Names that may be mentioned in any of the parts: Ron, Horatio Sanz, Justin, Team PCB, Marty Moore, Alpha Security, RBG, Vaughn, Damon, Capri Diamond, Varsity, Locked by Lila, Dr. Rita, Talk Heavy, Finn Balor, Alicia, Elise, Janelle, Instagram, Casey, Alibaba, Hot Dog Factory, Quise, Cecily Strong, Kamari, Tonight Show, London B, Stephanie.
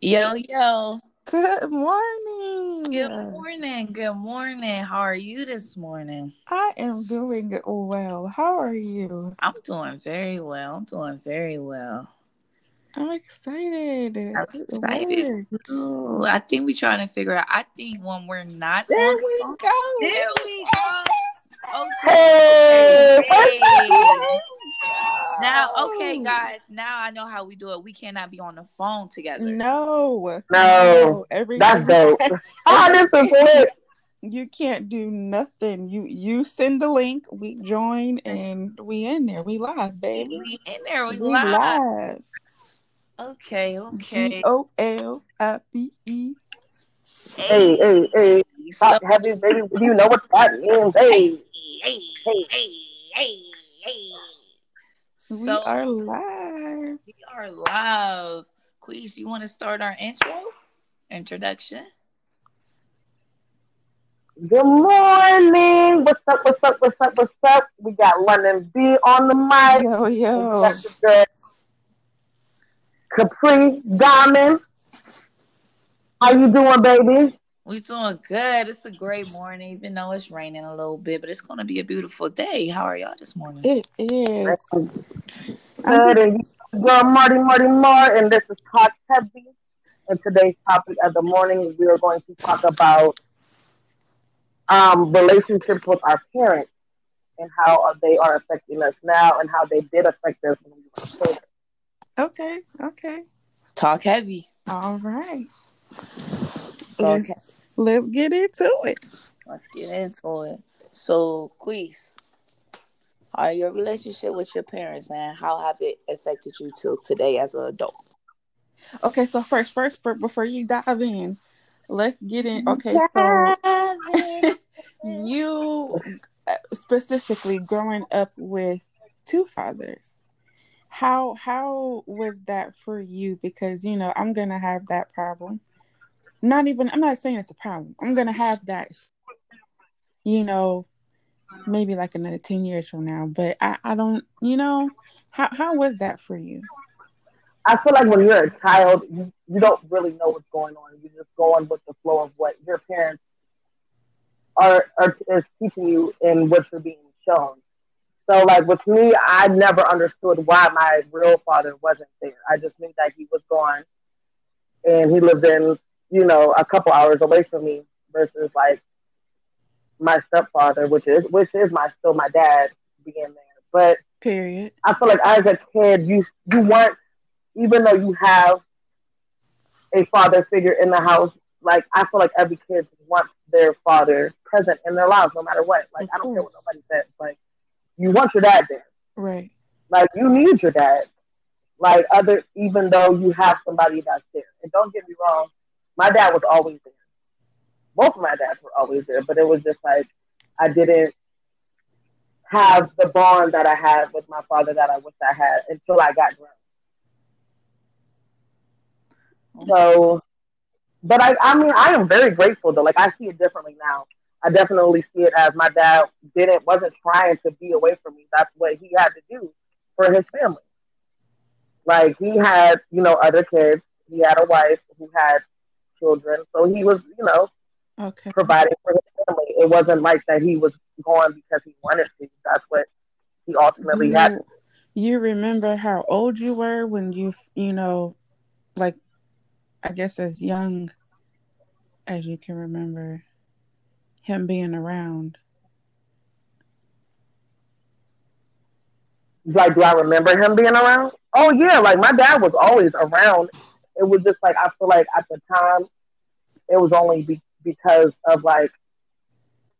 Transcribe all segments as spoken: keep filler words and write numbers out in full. Yo, yo. Good morning. Good morning. Good morning. How are you this morning? I am doing well. How are you? I'm doing very well. I'm doing very well. I'm excited. I'm excited. Ooh, I think we're trying to figure out. I think when we're not there on we the go. There we go. Okay. Hey. Hey. Now, okay, guys. Now I know how we do it. We cannot be on the phone together. No, no. no. Every that's dope. Oh, this is lit. You can't do nothing. You you send the link. We join, and we in there. We live, baby. We in there. We, we live. live. Okay. Okay. G O L I B E. Hey, hey, hey. Stop heavy, baby. You know what that means. Hey, hey, hey, hey, hey. hey. So, we are live. We are live. Quise, you want to start our intro? Introduction? Good morning. What's up, what's up, what's up, what's up? We got London B on the mic. Yo, yo. Capri Diamond. How you doing, baby? We doing good. It's a great morning, even though it's raining a little bit, but it's going to be a beautiful day. How are y'all this morning? It is. Good. And you girl, Marty, Marty Moore, and this is Talk Heavy. And today's topic of the morning, we are going to talk about um, relationships with our parents and how they are affecting us now and how they did affect us when we were children. Okay, okay. Talk Heavy. All right. Okay. Let's, let's get into it. Let's get into it. So, Quise, how are your relationship with your parents, and how have it affected you till today as an adult? Okay, so first, first, before you dive in, let's get in. Okay, so you specifically growing up with two fathers. How how was that for you? Because you know I'm gonna have that problem. Not even, I'm not saying it's a problem. I'm going to have that, you know, maybe like another ten years from now. But I, I don't, you know, how how was that for you? I feel like when you're a child, you, you don't really know what's going on. You just go on with the flow of what your parents are, are is teaching you and what you're being shown. So, like, with me, I never understood why my real father wasn't there. I just knew that he was gone and he lived in, you know, a couple hours away from me versus like my stepfather, which is which is my still my dad being there. But period. I feel like as a kid, you you want, even though you have a father figure in the house, like I feel like every kid wants their father present in their lives, no matter what. Like of I don't course. care what nobody says. Like you want your dad there, right? Like you need your dad. Like other, even though you have somebody that's there. And don't get me wrong. My dad was always there. Both of my dads were always there, but it was just like I didn't have the bond that I had with my father that I wish I had until I got grown. So, but I, I mean, I am very grateful though. Like I see it differently now. I definitely see it as my dad didn't wasn't trying to be away from me. That's what he had to do for his family. Like he had, you know, other kids. He had a wife. He had children, so he was, you know, okay, providing for his family. It wasn't like that he was going because he wanted to. That's what he ultimately you, had to. You remember how old you were when you, you know, like, I guess as young as you can remember him being around. Like, do I remember him being around? Oh yeah, like my dad was always around. It was just like, I feel like at the time, it was only be- because of like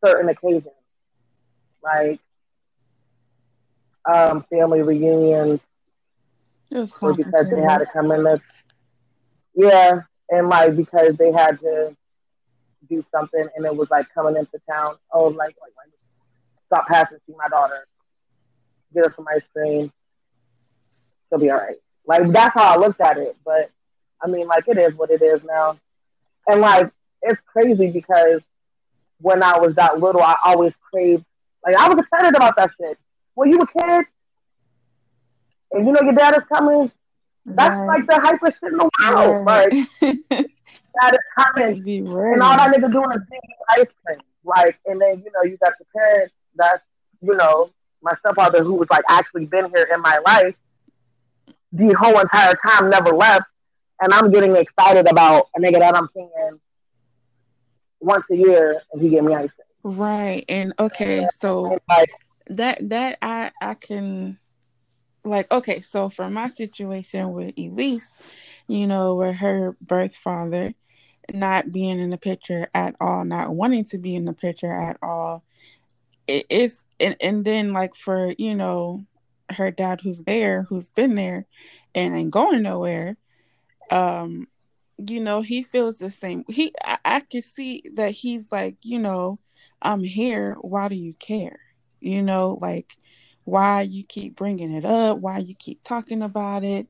certain occasions, like um, family reunions, or because they had to come in the, yeah, and like because they had to do something, and it was like coming into town, oh, like, like, like stop passing, see my daughter, get her some ice cream, she'll be all right. Like, that's how I looked at it, but I mean, like, it is what it is now. And, like, it's crazy because when I was that little, I always craved, like, I was excited about that shit. When you were a kid, and you know your dad is coming, That's right. Like the hyper shit in the world. Right. Like that is coming, and all that nigga doing is drinking ice cream. Like, and then you know you got your parents. That's you know my stepfather who was like actually been here in my life the whole entire time, never left. And I'm getting excited about a nigga that I'm seeing once a year, and he gave me ice cream. Right, and okay, and, so and like, that that I I can. Like, okay, so for my situation with Elise, you know, with her birth father not being in the picture at all, not wanting to be in the picture at all, it, it's, and, and then, like, for, you know, her dad who's there, who's been there and ain't going nowhere, um, you know, he feels the same. He, I, I can see that he's like, you know, I'm here, why do you care? You know, like, why you keep bringing it up, why you keep talking about it.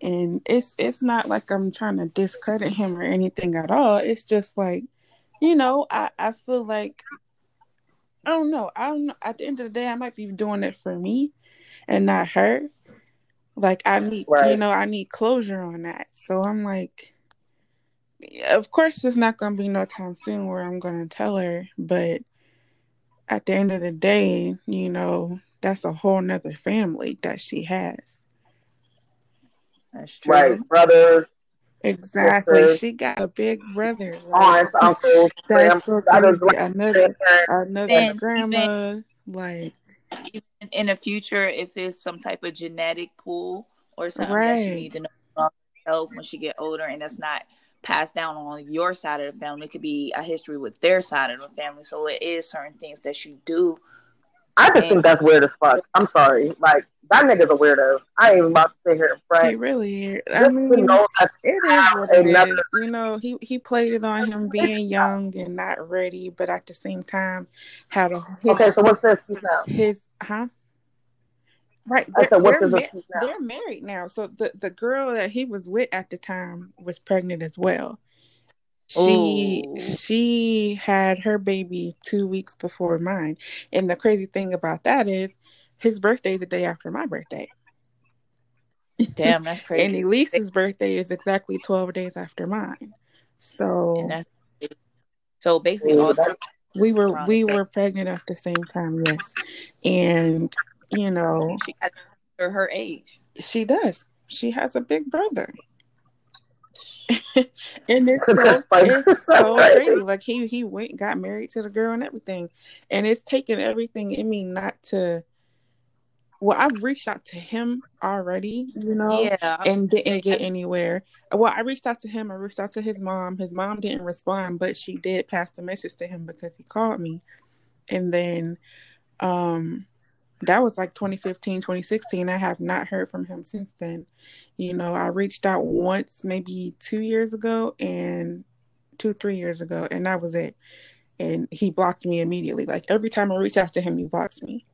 And it's it's not like I'm trying to discredit him or anything at all. It's just like, you know, I, I feel like, I don't know. I don't know. At the end of the day, I might be doing it for me and not her. Like I need, right. you know, I need closure on that. So I'm like, of course, there's not going to be no time soon where I'm going to tell her. But at the end of the day, you know, that's a whole nother family that she has. That's true. Right, brother. Exactly. Sister. She got a big brother. Aunts, right? uncles, grandmas. Another, another even, grandma. Even, like, even in the future, if it's some type of genetic pool or something right. that she needs to know about help when she get older, and that's not passed down on your side of the family, it could be a history with their side of the family. So it is certain things that you do. I just think that's weird as fuck. I'm sorry. Like, that nigga's a weirdo. I ain't even about to sit here in front. He really is. I just mean, you know, it is what it is. You know, he, he played it on him being young and not ready, but at the same time, had a... His, okay, so what's this now? His, huh? Right. They're, said, what's they're, this ma- now? They're married now. So the, the girl that he was with at the time was pregnant as well. She Ooh. she had her baby two weeks before mine. And the crazy thing about that is his birthday is the day after my birthday. Damn, that's crazy. And Elise's birthday is exactly twelve days after mine. So and that's, so basically Ooh, all that, we were we were pregnant at the same time, yes. And you know she got her age. She does. She has a big brother. And it's so, it's so crazy. Like he he went and got married to the girl and everything, and it's taken everything in me not to. Well, I've reached out to him already, you know, yeah, and didn't get anywhere. Well, I reached out to him. I reached out to his mom. His mom didn't respond, but she did pass the message to him because he called me, and then, um. that was like twenty fifteen, twenty sixteen. I have not heard from him since then. You know, I reached out once, maybe two years ago and two, three years ago. And that was it. And he blocked me immediately. Like every time I reach out to him, he blocks me.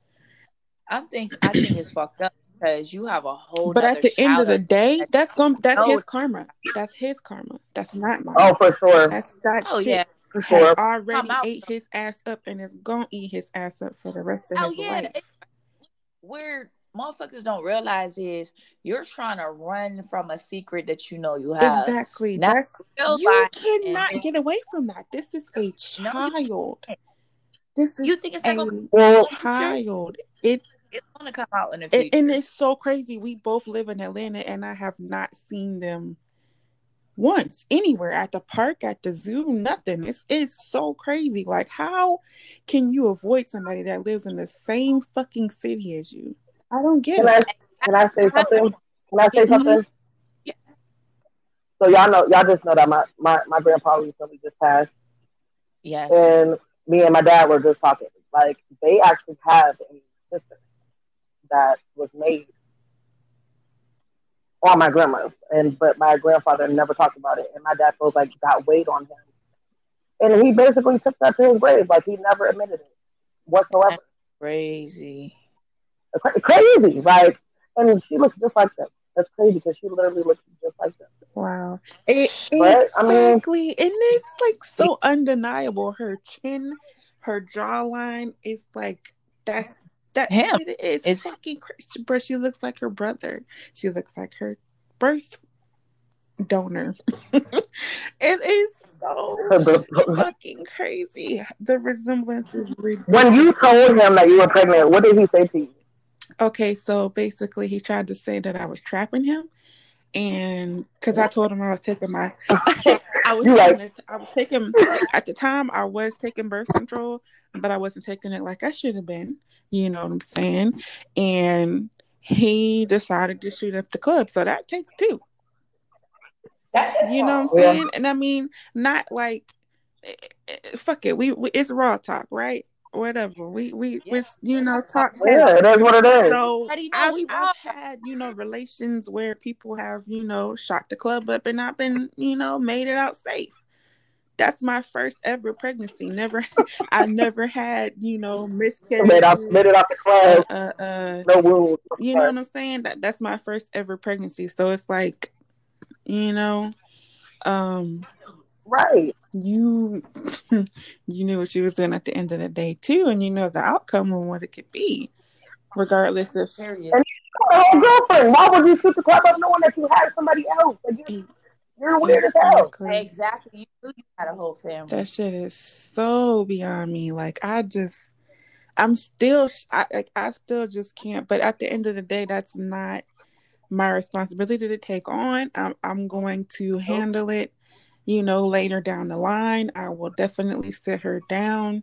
I think, I think it's fucked up because you have a whole But at the end of the day, that's going that's oh. his karma. That's his karma. That's not mine. Oh, for sure. That's that oh, shit. Yeah. Sure. Already ate his ass up and is going to eat his ass up for the rest of oh, his yeah. life. It- Where motherfuckers don't realize is you're trying to run from a secret that you know you have. Exactly. Now, That's you cannot then, get away from that. This is a child. No, this is you think it's a gonna child. It, it's going to come out in the future. It, and it's so crazy. We both live in Atlanta, and I have not seen them once anywhere at the park, at the zoo, nothing. It's it's so crazy. Like, how can you avoid somebody that lives in the same fucking city as you? I don't get can it. I, can I say something? Can I say something? Yes. So y'all know, y'all just know that my my, my grandpa recently just passed. Yes. And me and my dad were just talking. Like, they actually have a sister that was made on my grandma's, and but my grandfather never talked about it, and my dad feels like got weighed on him, and he basically took that to his grave. Like, he never admitted it whatsoever. That's crazy, Cra- crazy, like, and she looks just like them. That's crazy because she literally looks just like them. Wow, it, but, exactly, I mean, and it's like so undeniable. Her chin, her jawline is like that's. That him. Shit is it's fucking crazy. But she looks like her brother. She looks like her birth donor. It is so fucking crazy. The resemblance is ridiculous. When you told him that you were pregnant, what did he say to you? Okay, so basically he tried to say that I was trapping him. And because I told him I was taking my, I was, right. I was taking, at the time I was taking birth control, but I wasn't taking it like I should have been, you know what I'm saying? And he decided to shoot up the club. So that takes two. That's you know what I'm saying? Yeah. And I mean, not like, fuck it. We, we it's raw talk, right? Whatever we we yeah. was, you know, talk. Yeah, that's what it is. So How do you know I've, we I've had, you know, relations where people have, you know, shot the club up and not been, you know, made it out safe. That's my first ever pregnancy. Never, I never had, you know, miscarriage. Made out, made it out the club. Uh, uh, uh, no rules. You know what I'm saying? That that's my first ever pregnancy. So it's like, you know, um. Right. You you knew what she was doing at the end of the day too, and you know the outcome and what it could be, regardless of and you whole girlfriend. Why would you shoot the club up knowing that you had somebody else? Like you're, you're weird exactly. as hell. Exactly. You knew you had a whole family. That shit is so beyond me. Like I just I'm still I, like I still just can't, but at the end of the day, that's not my responsibility to take on. I'm I'm going to handle it. You know, later down the line, I will definitely sit her down,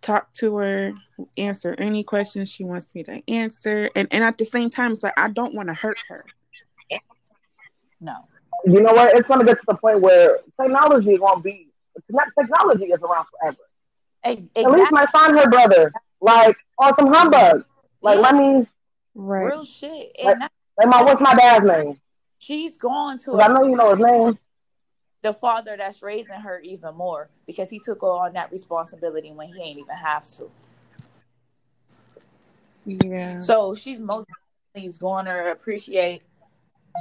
talk to her, answer any questions she wants me to answer. And and at the same time, it's like, I don't want to hurt her. No. You know what? It's going to get to the point where technology is going to be, technology is around forever. Exactly. At least my son, her brother, like, or some humbug. Like, yeah. let me. Right. Real shit. Like, and I, my, what's my dad's name? She's going to. I know you know his name. The father that's raising her even more because he took on that responsibility when he ain't even have to. Yeah. So she's most likely going to appreciate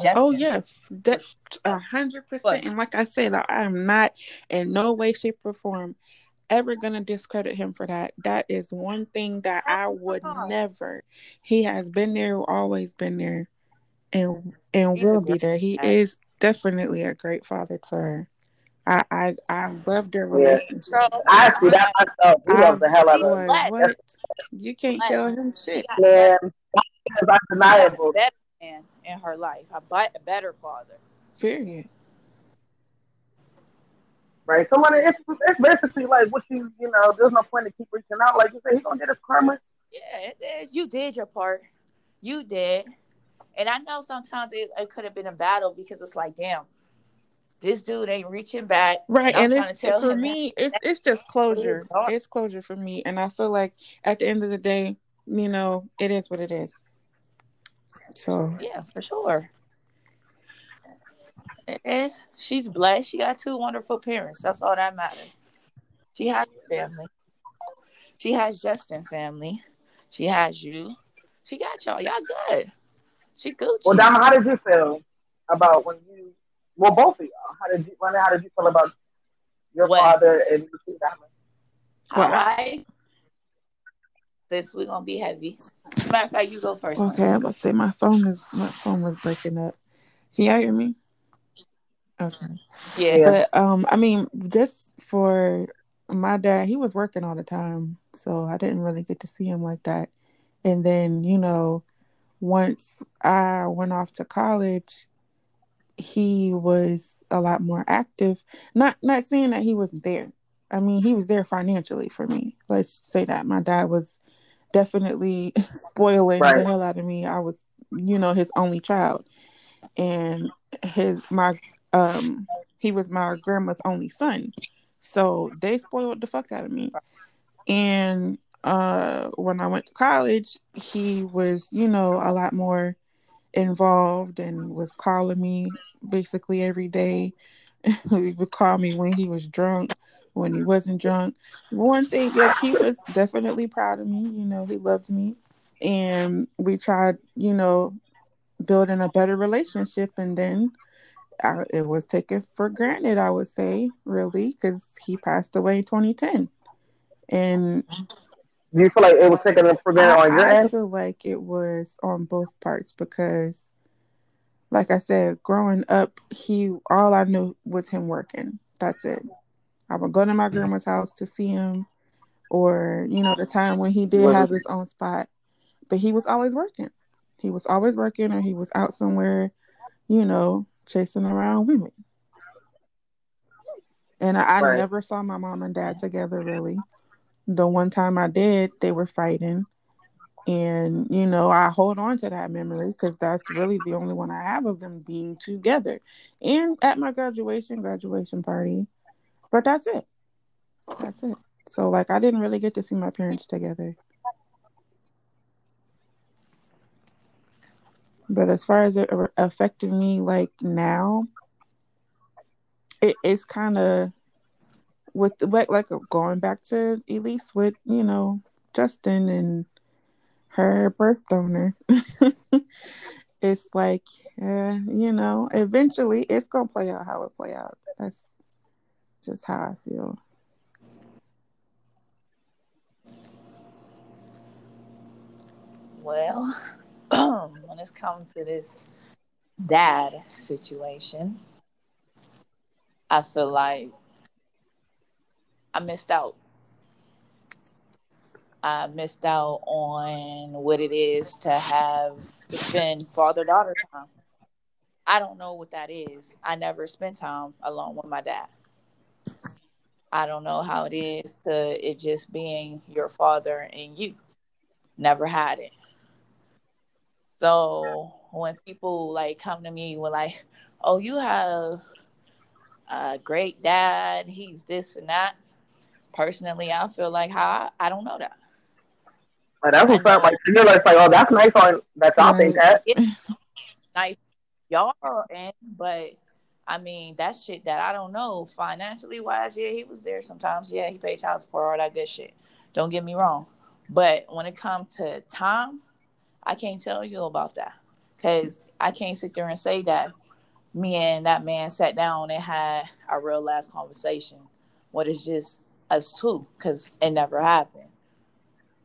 Justin. Oh, yeah. That's one hundred percent. But, and like I said, I am not in no way, shape, or form ever going to discredit him for that. That is one thing that I would never. He has been there, always been there, and and will be there. He is definitely a great father for her. I I, I love their relationship. Yeah. I see that myself. We love the hell out of her. What? You can't tell him shit. Yeah, that's undeniable. Better man in her life, a better father. Period. Right. So when it's it's basically like what you you know. There's no point to keep reaching out. Like you said, he's gonna get his karma. Yeah, it is. You did your part. You did. And I know sometimes it, it could have been a battle because it's like, damn, this dude ain't reaching back. Right. And, and it's, for me, that. it's it's just closure. It's closure for me. And I feel like at the end of the day, you know, it is what it is. So. Yeah, for sure. It is. She's blessed. She got two wonderful parents. That's all that matters. She has family. She has Justin family. She has you. She got y'all. Y'all good. She Gucci. Well, Dama, how did you feel about when you? Well, both of y'all. How did you? How did you feel about your what? father and Dama? All right. This we're gonna be heavy. Matter of fact, you go first. Okay, I'm about to say my phone is my phone was breaking up. Can y'all hear me? Okay. Yeah. But um, I mean, just for my dad, he was working all the time, so I didn't really get to see him like that. And then you know. Once I went off to college, he was a lot more active. Not not saying that he wasn't there. I mean, he was there financially for me. Let's say that. My dad was definitely spoiling right. the hell out of me. I was, you know, his only child. And his my um he was my grandma's only son. So they spoiled the fuck out of me. And Uh, when I went to college, he was, you know, a lot more involved and was calling me basically every day. He would call me when he was drunk, when he wasn't drunk. One thing that he was definitely proud of me, you know, he loved me. And we tried, you know, building a better relationship. And then I, it was taken for granted, I would say, really, because he passed away in twenty ten. And do you feel like it was taken for granted on your end? I feel like it was on both parts because like I said, growing up, he all I knew was him working. That's it. I would go to my grandma's house to see him, or, you know, the time when he did have his own spot. But he was always working. He was always working, or he was out somewhere, you know, chasing around women. And I, right. I never saw my mom and dad together, really. The one time I did, they were fighting. And, you know, I hold on to that memory because that's really the only one I have of them being together. And at my graduation, graduation party. But that's it. That's it. So, like, I didn't really get to see my parents together. But as far as it affected me, like, now, it, it's kind of, with like, like going back to Elise with, you know, Justin and her birth donor. It's like, uh, you know, eventually it's going to play out how it play out. That's just how I feel. Well, when it's come to this dad situation, I feel like I missed out. I missed out on what it is to have to spend father-daughter time. I don't know what that is. I never spent time alone with my dad. I don't know how it is to it just being your father and you. Never had it. So when people like come to me with like, oh, you have a great dad, he's this and that. Personally, I feel like how I, I don't know that. But that's what's up. Like, you're like, oh, that's nice on that's all they got. Nice y'all in, but I mean that shit that I don't know financially wise. Yeah, he was there sometimes. Yeah, he paid child support, all that good shit. Don't get me wrong, but when it comes to time, I can't tell you about that because I can't sit there and say that me and that man sat down and had a real last conversation. What is just us two, because it never happened.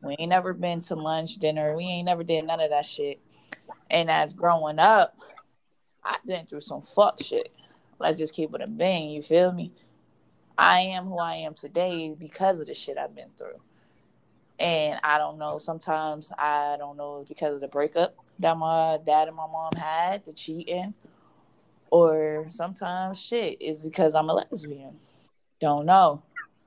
We ain't never been to lunch, dinner. We ain't never did none of that shit. And as growing up, I've been through some fuck shit. Let's just keep it a bang, you feel me? I am who I am today because of the shit I've been through. And I don't know, sometimes I don't know because of the breakup that my dad and my mom had, the cheating, or sometimes shit is because I'm a lesbian. Don't know.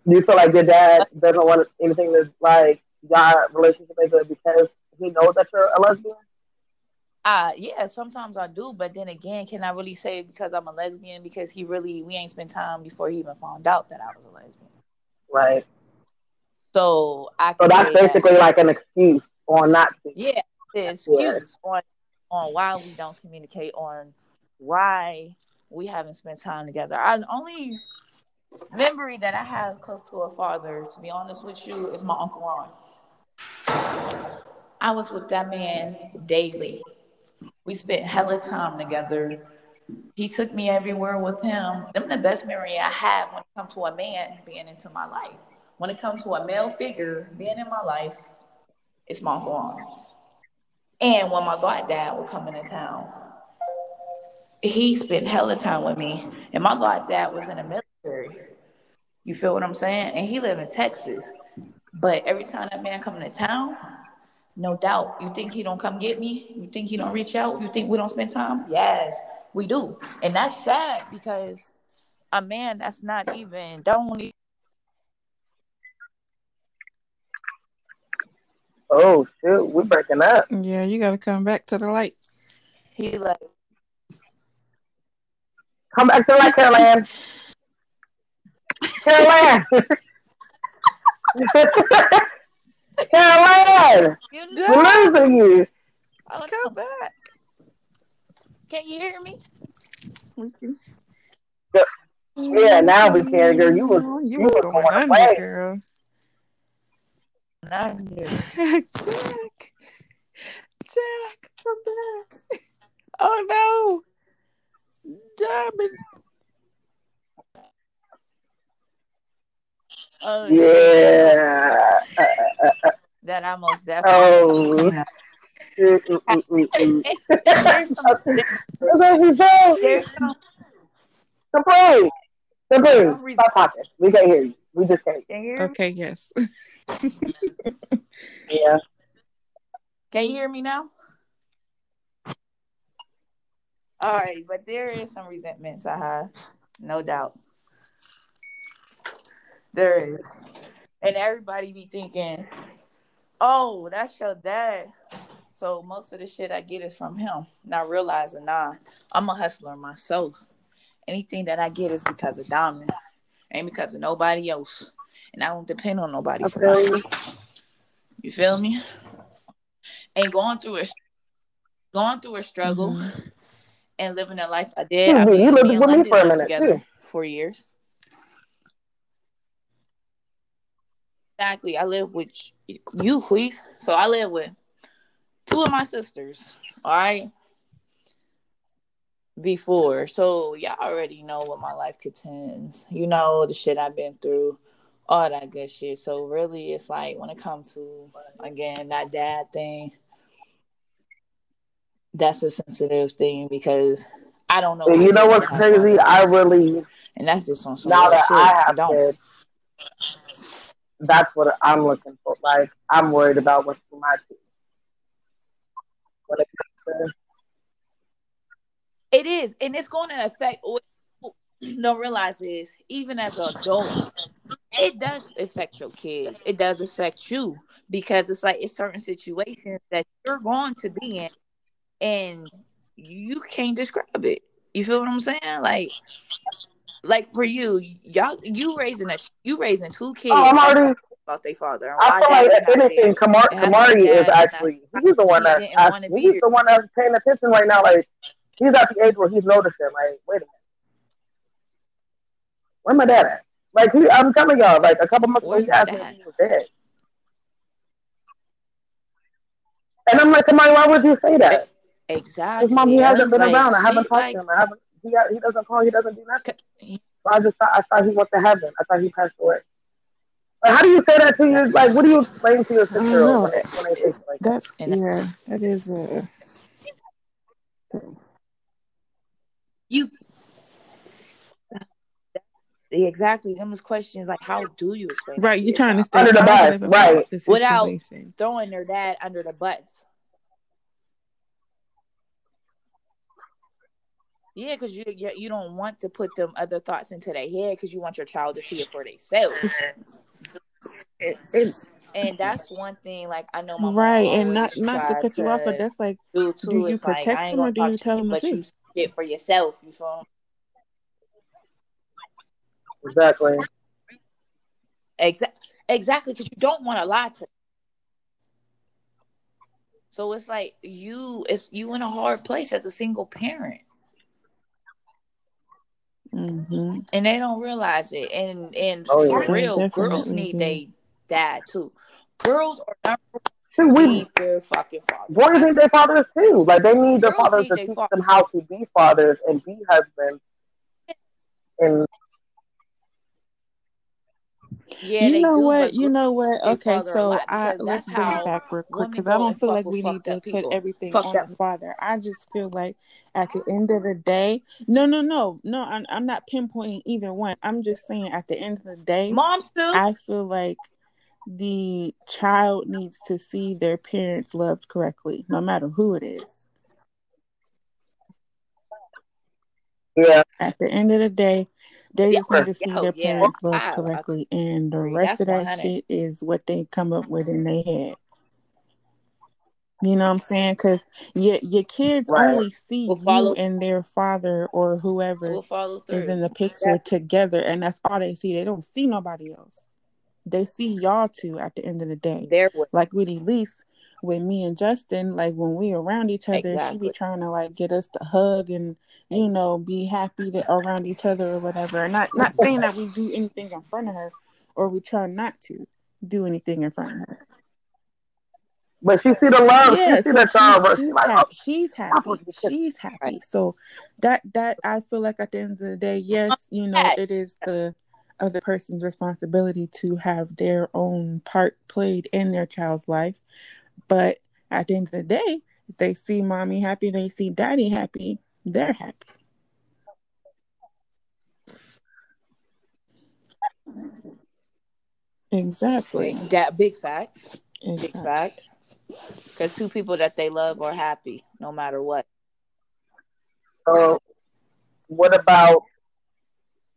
Do you feel like your dad doesn't want anything that's like your relationship is good because he knows that you're a lesbian? Uh, yeah, sometimes I do. But then again, can I really say because I'm a lesbian? Because he really, we ain't spent time before he even found out that I was a lesbian. Right. So I can So that's basically that. Like an excuse on not to. Yeah, the excuse yeah. on on why we don't communicate, on why we haven't spent time together. I only... memory that I have close to a father, to be honest with you, is my Uncle Ron. I was with that man daily. We spent hella time together. He took me everywhere with him. Them the best memory I have when it comes to a man being into my life. When it comes to a male figure being in my life, it's my Uncle Ron. And when my goddad would come into town, he spent hella time with me. And my goddad was in the middle. You feel what I'm saying? And he lived in Texas. But every time that man come into town, no doubt, you think he don't come get me? You think he don't reach out? You think we don't spend time? Yes, we do. And that's sad because a man that's not even, don't even... Oh, shit, we're breaking up. Yeah, you got to come back to the light. He's like... Come back to the light, Caroline. Caroline, Caroline, we're losing you. Come back. Can you hear me? Yeah, yeah, now we can. Girl, you was you, you was going, going under, away. Girl. Not Jack, Jack, come back. Oh no, Diamond. Oh, yeah. yeah. That I most definitely. Oh. mm, mm, mm, mm, mm. There's some okay. There's some complain. Complain. Stop talking. We can't hear you. We just can't. Can you hear okay, me? Yes. Yeah. Can you hear me now? All right, but there is some resentments I have, no doubt. There is. And everybody be thinking, oh, that's your dad. So most of the shit I get is from him. Not realizing, nah, I'm a hustler myself. Anything that I get is because of Diamond. Ain't because of nobody else. And I don't depend on nobody okay. for nothing. You feel me? And going through a, going through a struggle mm-hmm. and living a life I did. Mm-hmm. I mean, you lived with London me for a minute. Together yeah. Four years. Exactly. I live with you, Quise. So I live with two of my sisters. All right. Before. So y'all already know what my life contains. You know the shit I've been through. All that good shit. So really it's like when it comes to again that dad thing, that's a sensitive thing because I don't know. Well, you know what's crazy? I really and that's just on some now that shit. I, have I don't kids, that's what I'm looking for. Like, I'm worried about what's in my team. When it comes to... It is, and it's going to affect what people don't realize is, even as an adult, it does affect your kids. It does affect you, because it's like, it's certain situations that you're going to be in, and you can't describe it. You feel what I'm saying? Like... Like for you, y'all, you raising a, you raising two kids. Oh, I'm already about their father. I feel like if anything, Kamari, Kamari is actually he's the one that he's the one that's paying attention right now. Like he's at the age where he's noticing. Like, wait a minute, where my dad at? Like he, I'm telling y'all, like a couple months ago, he asked me if he was dead, and I'm like, Kamari, why would you say that? Exactly. His mom, he hasn't been around. I haven't talked to him. I haven't. He, he doesn't call. He doesn't do nothing. So I just thought I thought he went to heaven. I thought he passed away. Like, how do you say that to you? Like, what do you explain to your sister? When it, when it is like that's that? Yeah, that is uh, you. Exactly. Them is questions like, how do you explain? Right, you're trying to stay under the bus, right? Without throwing their dad under the bus. Yeah, because you you don't want to put them other thoughts into their head because you want your child to see it for themselves. And that's one thing, like, I know my mom right, and not, not to cut you off, but that's like, do, too, do you protect like, them or do you tell them the truth? You see it for yourself, you feel me? Exactly. Exa- exactly, because you don't want to lie to them. So it's like, you it's you in a hard place as a single parent. Mm-hmm. And they don't realize it, and and oh, yeah. for real, definitely. Girls need they dad too. Girls are number one need their fucking fathers. Boys need their fathers too. Like they need their girls fathers need to teach fathers. Them how to be fathers and be husbands. And yeah, you know do, what? You know what? Okay, so I let's bring it back real quick because I don't feel like we need to put everything on the father. I just feel like at the end of the day, no, no, no, no. I'm, I'm not pinpointing either one. I'm just saying at the end of the day, mom still. I feel like the child needs to see their parents loved correctly, no matter who it is. Yeah. At the end of the day, they yeah. just need to see yeah. their parents yeah. love correctly, and the rest that's of that one hundred. Shit is what they come up with in their head. You know what I'm saying? Because your your kids right. only see we'll you and their father or whoever we'll is in the picture yeah. together, and that's all they see. They don't see nobody else. They see y'all two at the end of the day. They're like with Elise. With me and Justin, like when we around each other, exactly. she be trying to like get us to hug and you know be happy to, around each other or whatever. And not not saying that we do anything in front of her, or we try not to do anything in front of her. But she see the love. Yeah, she see so the she, she's, she's, like, happy. she's happy. She's happy. So that that I feel like at the end of the day, yes, you know, it is the other person's responsibility to have their own part played in their child's life. But at the end of the day, If they see mommy happy, they see daddy happy, they're happy. Exactly. That big fact. Exactly. Big fact. Because two people that they love are happy no matter what. So what about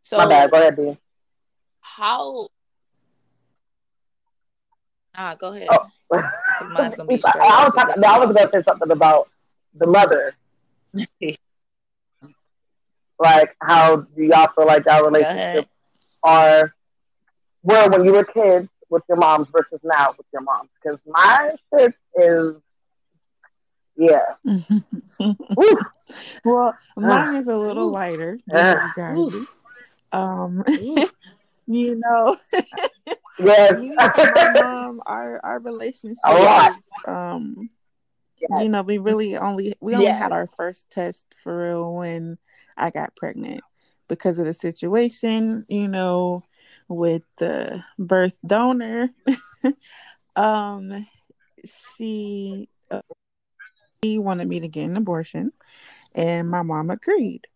so my bad, go ahead, B. How Ah, go ahead. Oh. Mine's gonna be straight. I was talking, I was gonna say something about the mother. Like, how do y'all feel like our relationships are well when you were kids with your moms versus now with your moms? Because my shit is yeah. Well, mine is a little lighter than you guys. Um, you know. Yes. You know, my mom, our our relationship, um, yes. you know, we really only we only yes. had our first test for real when I got pregnant because of the situation, you know, with the birth donor. um, she uh, she wanted me to get an abortion, and my mom agreed.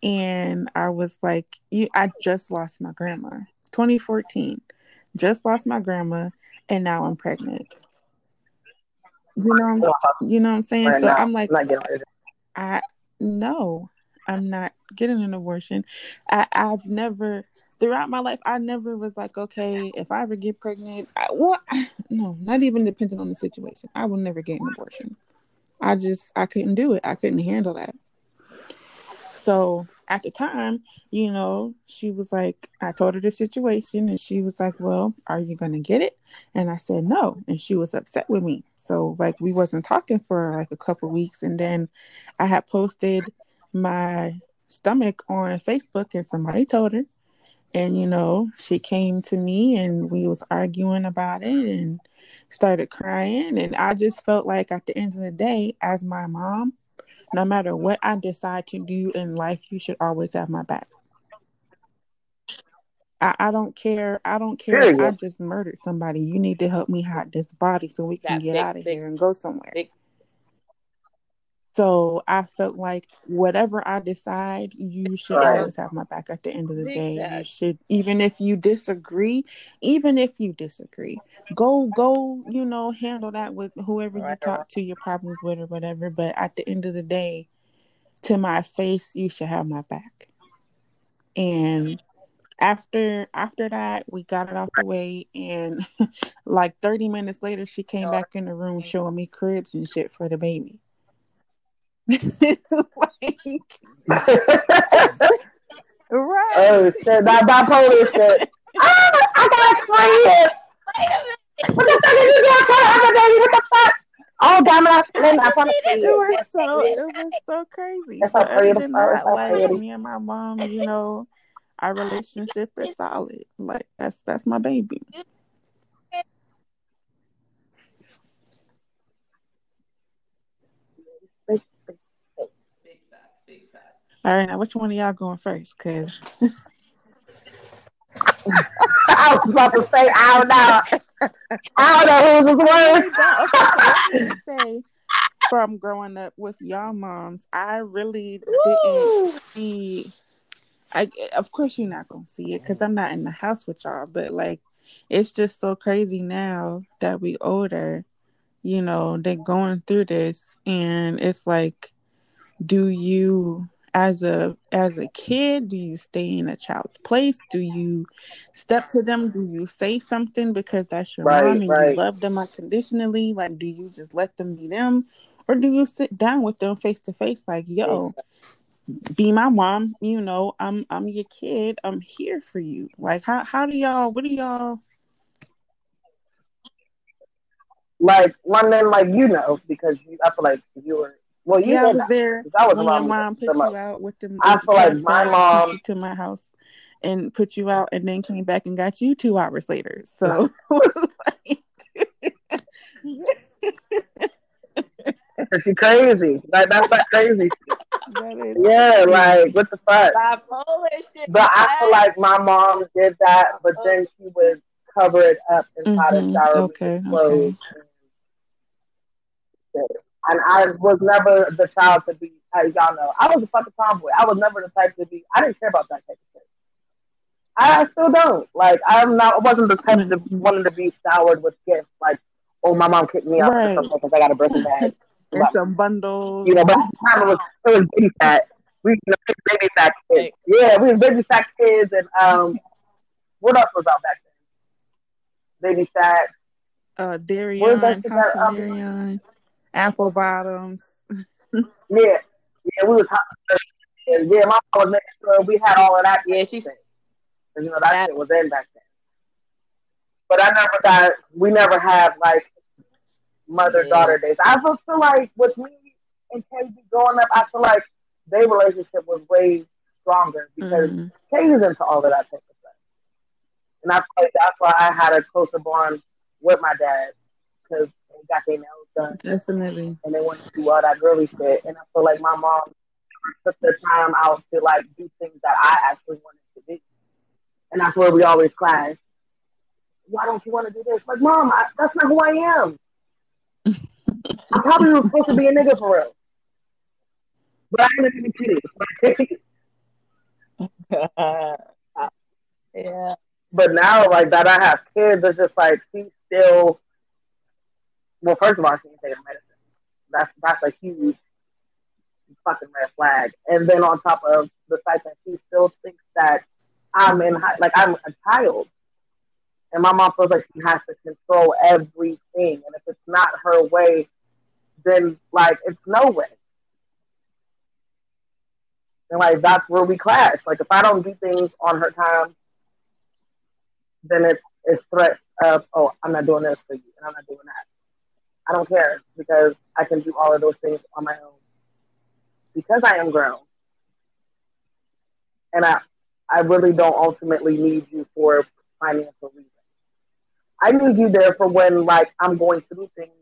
And I was like, you, I just lost my grandma, twenty fourteen. Just lost my grandma, and now I'm pregnant. You know, what I'm, you know what I'm saying. Right so now, I'm like, I'm I no, I'm not getting an abortion. I, I've never throughout my life, I never was like, okay, if I ever get pregnant, I, well, no, not even depending on the situation, I will never get an abortion. I just, I couldn't do it. I couldn't handle that. So at the time, you know, she was like, I told her the situation and she was like, well, are you going to get it? And I said, no. And she was upset with me. So like we wasn't talking for like a couple weeks. And then I had posted my stomach on Facebook and somebody told her. And, you know, she came to me and we was arguing about it and started crying. And I just felt like at the end of the day, as my mom, no matter what I decide to do in life, you should always have my back. I, I don't care. I don't care if I just murdered somebody. You need to help me hide this body so we can that get big, out of big, here and go somewhere. Big. So I felt like whatever I decide, you should right. always have my back at the end of the big day. Bad. You should, even if you disagree, even if you disagree, go, go, you know, handle that with whoever right. you talk to your problems with or whatever. But at the end of the day, to my face, you should have my back. And after, after that, we got it off the way. And like thirty minutes later, she came back in the room showing me cribs and shit for the baby. Like, right. Oh shit! Not bipolar shit. Oh, I gotta explain this. Wait a minute. What the fuck is you doing? What the fuck? Oh, damn it! It was so, it was so crazy. It's but other than that, like me and my mom, you know, our relationship is solid. Like that's that's my baby. All right, now which one of y'all going first? Cause I was about to say I don't know. I don't know who's the one. Say from growing up with y'all moms, I really Woo! didn't see. I of course you're not gonna see it because I'm not in the house with y'all. But like, it's just so crazy now that we older. You know, they're going through this, and it's like, do you? As a as a kid, do you stay in a child's place? Do you step to them? Do you say something because that's your right, mom and right. you love them unconditionally? Like, do you just let them be them? Or do you sit down with them face to face like, yo, be my mom, you know, I'm I'm your kid. I'm here for you. Like, how how do y'all, what do y'all? Like, London, like, you know, because you, I feel like you were Well, you yeah, I was there I was when your mom put you out with them. I feel like my mom took you to my house and put you out, and then came back and got you two hours later. So, she's crazy. Like that's not crazy. That yeah, like what the fuck? Bipolar shit. But I feel like my mom did that, but then she would cover it up and try to shower with clothes. Okay. And I was never the child to be, as y'all know, I was a fucking tomboy. I was never the type to be, I didn't care about that type of shit. I still don't. Like, I'm not, I wasn't the type to wanting to be showered with gifts. Like, oh, my mom kicked me out right. or something because I got a broken bag. And some bundles. You know, but at the time it was, it was baby fat. We were baby fat kids. Yeah, we were baby fat kids. And um, what else was out back then? Baby fat. Uh, Darion, Casa um, Darion, Apple Bottoms. yeah. Yeah, we were talking. Yeah, my mom was making sure we had all of that. Yeah, she said. You know, that, that shit was in back then. But I never got, we never had, like, mother-daughter yeah. days. I feel like, with me and Casey growing up, I feel like their relationship was way stronger because mm-hmm. Casey's into all of that type of stuff. And I feel like that's why I had a closer bond with my dad because they got their nails done. Definitely. And they wanted to do all that girly shit. And I feel like my mom took the time out to, like, do things that I actually wanted to do. And that's where we always clash. Why don't you want to do this? Like, Mom, I, that's not who I am. I probably was supposed to be a nigga for real. But I ain't even kidding. yeah. But now, like, that I have kids, it's just like, she's still, well, first of all, she ain't taking medicine. That's, that's a huge fucking red flag. And then on top of the fact that she still thinks that I'm in high, like I'm a child, and my mom feels like she has to control everything. And if it's not her way, then like it's no way. And like that's where we clash. Like if I don't do things on her time, then it's it's threats of oh I'm not doing this for you and I'm not doing that. I don't care because I can do all of those things on my own because I am grown. And I. I really don't ultimately need you for financial reasons. I need you there for when, like, I'm going through things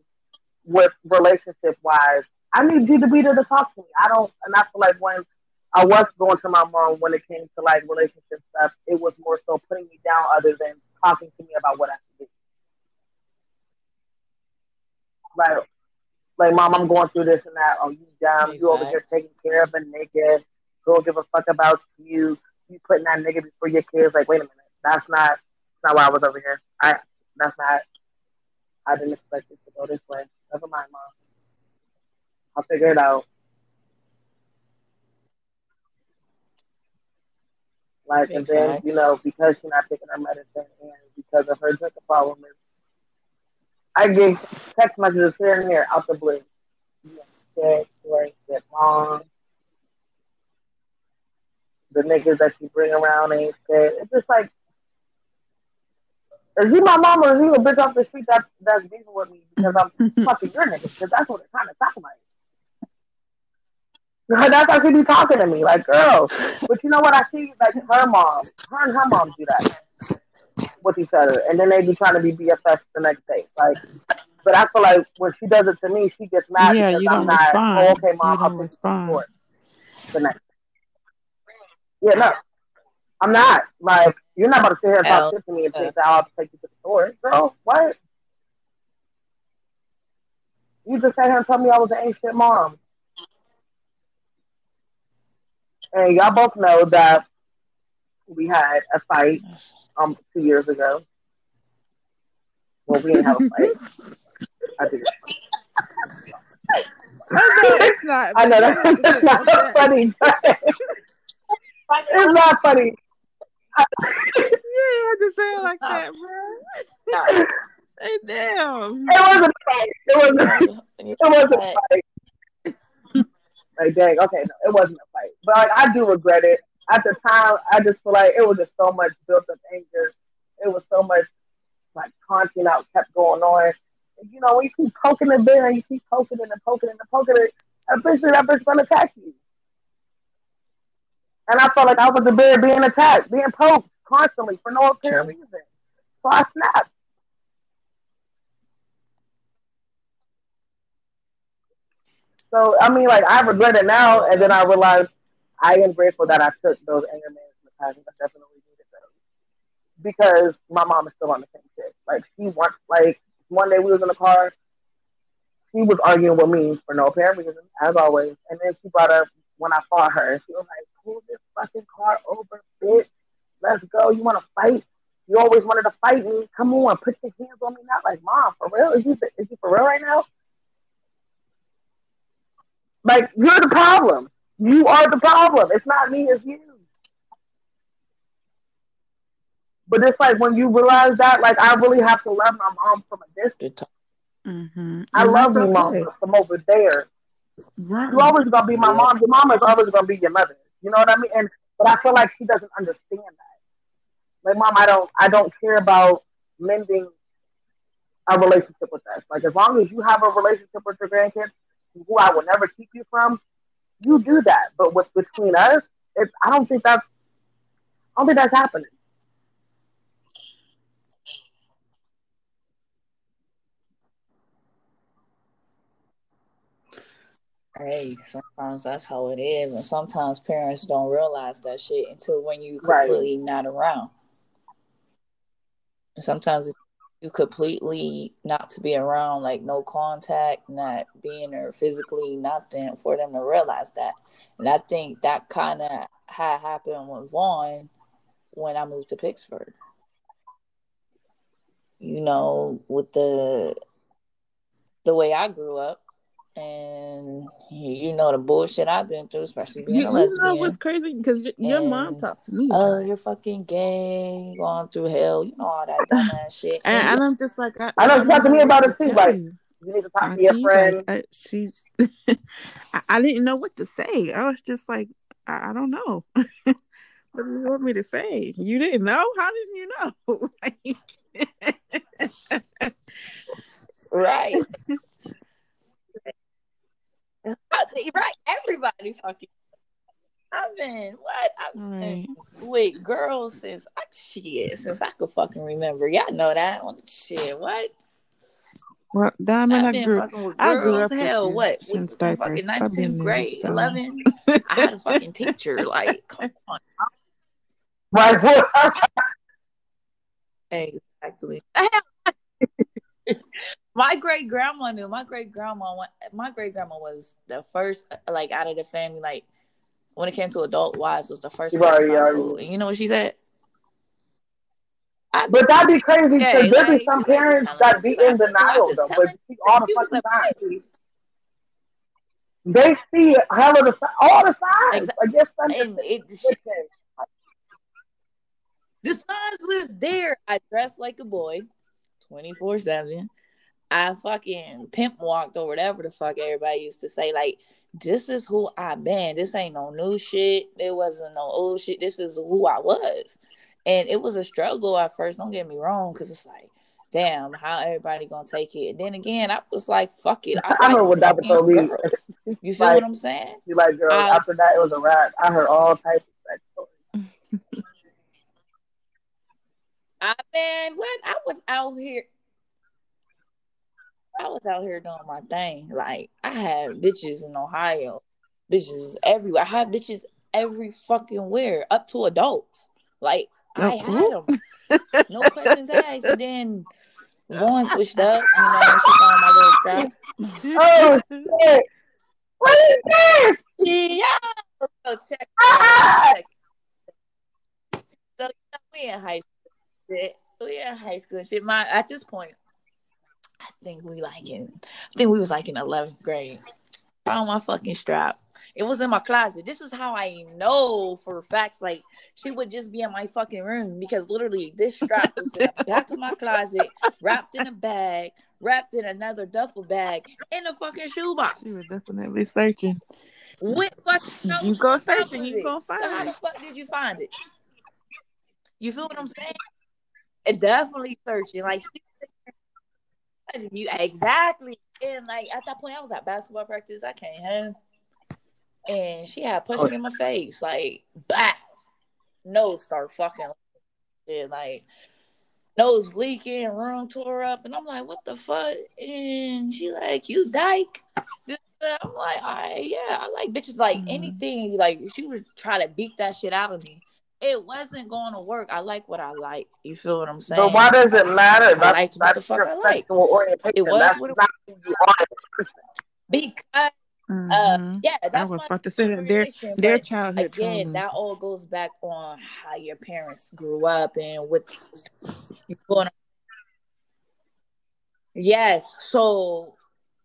with relationship-wise. I need you to be there to talk to me. I don't, and I feel like when I was going to my mom when it came to, like, relationship stuff, it was more so putting me down other than talking to me about what I should do. Like, like, Mom, I'm going through this and that. Oh, you dumb. You over here taking care of a nigga. Girl, give a fuck about you. You putting that nigga before your kids, like, wait a minute, that's not that's not why I was over here. I that's not I didn't expect it to go this way. Never mind, Mom. I'll figure it out. Like and then, you know, because she's not taking her medicine and because of her drinking problem is I get text messages here and there out the blue. You ain't sick, you ain't sick, Mom. The niggas that you bring around ain't shit. It's just like, is he my mom or is he a bitch off the street that, that's beefing with me because I'm fucking your nigga? Because that's what it kind of sounds like. That's how she be talking to me. Like, girl. But you know what? I see, like, her mom, her and her mom do that with each other. And then they be trying to be B F Fs the next day. Like, but I feel like when she does it to me, she gets mad yeah, because you I'm not, oh, okay, Mom, I'll put support the next day. Yeah, no, I'm not. Like, you're not about to sit here and talk shit to me and think that I'll have to take you to the store. Girl, what? You just sat here and told me I was an ain't shit mom. And y'all both know that we had a fight um two years ago. Well, we didn't have a fight. I think it's not. I know, that's, that's not so funny. It's not funny. yeah, I just say it like that, bro. Hey, damn. It wasn't a fight. It wasn't a, it wasn't a fight. Like, dang, okay, no, it wasn't a fight. But like, I do regret it. At the time, I just feel like it was just so much built-up anger. It was so much, like, taunting out kept going on. And, you know, when you keep poking the bear and you keep poking it and poking it and poking it, eventually that bitch gonna attack you. And I felt like I was the bear being attacked, being poked constantly for no apparent reason. So I snapped. So, I mean, like, I regret it now, and then I realized I am grateful that I took those anger management classes. I definitely needed those. Because my mom is still on the same shit. Like, she wants, like, one day we was in the car, she was arguing with me for no apparent reason, as always. And then she brought up when I fought her. She was like, pull this fucking car over, bitch. Let's go. You want to fight? You always wanted to fight me. Come on, put your hands on me now. Like, Mom, for real? Is you, is you for real right now? Like, you're the problem. You are the problem. It's not me, it's you. But it's like when you realize that, like, I really have to love my mom from a distance. Mm-hmm. I and love you, okay. Mom, from over there. Right. You're always going to be my mom. Your mom is always going to be your mother. You know what I mean? And But I feel like she doesn't understand that. Like, Mom, I don't, I don't care about mending a relationship with us. Like, as long as you have a relationship with your grandkids, who I will never keep you from, you do that. But with between us, it's, I don't think that's, I don't think that's happening. Hey, sometimes that's how it is, and sometimes parents don't realize that shit until when you completely right. not around. And sometimes you completely not to be around, like no contact, not being there physically, nothing for them to realize that. And I think that kind of had happened with Vaughn when I moved to Pittsburgh. You know, with the the way I grew up. And you know the bullshit I've been through, especially being you, a lesbian. You know what's crazy? Because y- your mom talked to me. Oh, uh, you're fucking gay, going through hell, you know all that dumbass shit. And, and I'm just like, I, I don't talk to me about it too. Like, you need to talk to your friend. Like, I, she's, I, I didn't know what to say. I was just like, I, I don't know. What do you want me to say? You didn't know? How didn't you know? Like, right. Right, everybody fucking. I've been what? I've been right. with girls since I shit since I could fucking remember. Y'all know that one shit. What? Well, Diamond, I've been I grew, fucking with I grew girls. Up hell, with what? With fucking ninth, tenth grade, so. eleven. I had a fucking teacher. Like, come on. Right. Exactly. My great grandma knew. My great grandma, my great grandma was the first, like, out of the family. Like, when it came to adult wives, was the first. Right, yeah. You know what she said? I, but that'd be crazy because yeah, there like, be some parents that be in denial though, but see all the fucking time. They see it hell of the all the time. Exactly. I guess something. The signs was there. I dressed like a boy, twenty four seven. I fucking pimp walked or whatever the fuck everybody used to say. Like, this is who I been. This ain't no new shit. There wasn't no old shit. This is who I was. And it was a struggle at first. Don't get me wrong. Because it's like, damn, how everybody going to take it? And then again, I was like, fuck it. I, I like heard what Doctor Rita means. You feel like, what I'm saying? You like, girl, I, after that, it was a wrap. I heard all types of sex. I mean, when I was out here. I was out here doing my thing. Like, I had bitches in Ohio, bitches everywhere. I had bitches every fucking where, up to adults. Like, I had them. No questions asked. And then Vaughn switched up. You know, she found my little strap. Oh, shit. What is this? Yeah. So, check it. So, we in high school. Shit. We in high school. Shit, my, at this point, I think we like in, I think we was like in eleventh grade. Found my fucking strap. It was in my closet. This is how I know for facts. Like, she would just be in my fucking room because literally this strap was in the back of my closet, wrapped in a bag, wrapped in another duffel bag, in a fucking shoebox. She was definitely searching. What fucking? You go searching, you gonna find it. So how the fuck did you find it? You feel what I'm saying? It definitely searching. Like. You exactly, and like at that point, I was at basketball practice. I came home, and she had pushing oh. in my face, like, bah, nose start fucking, shit, like nose leaking, room tore up, and I'm like, what the fuck? And she like, you dyke. I'm like, all right, yeah, I like bitches like mm-hmm. anything. Like she was trying to beat that shit out of me, it wasn't going to work. I like what I like. You feel what I'm saying? But why does it matter? I that's, liked what the fuck I liked. It was that's what it was. Because, mm-hmm. uh, yeah, that's I was about to say that their, their childhood again, traumas. That all goes back on how your parents grew up and what's going on. Yes, so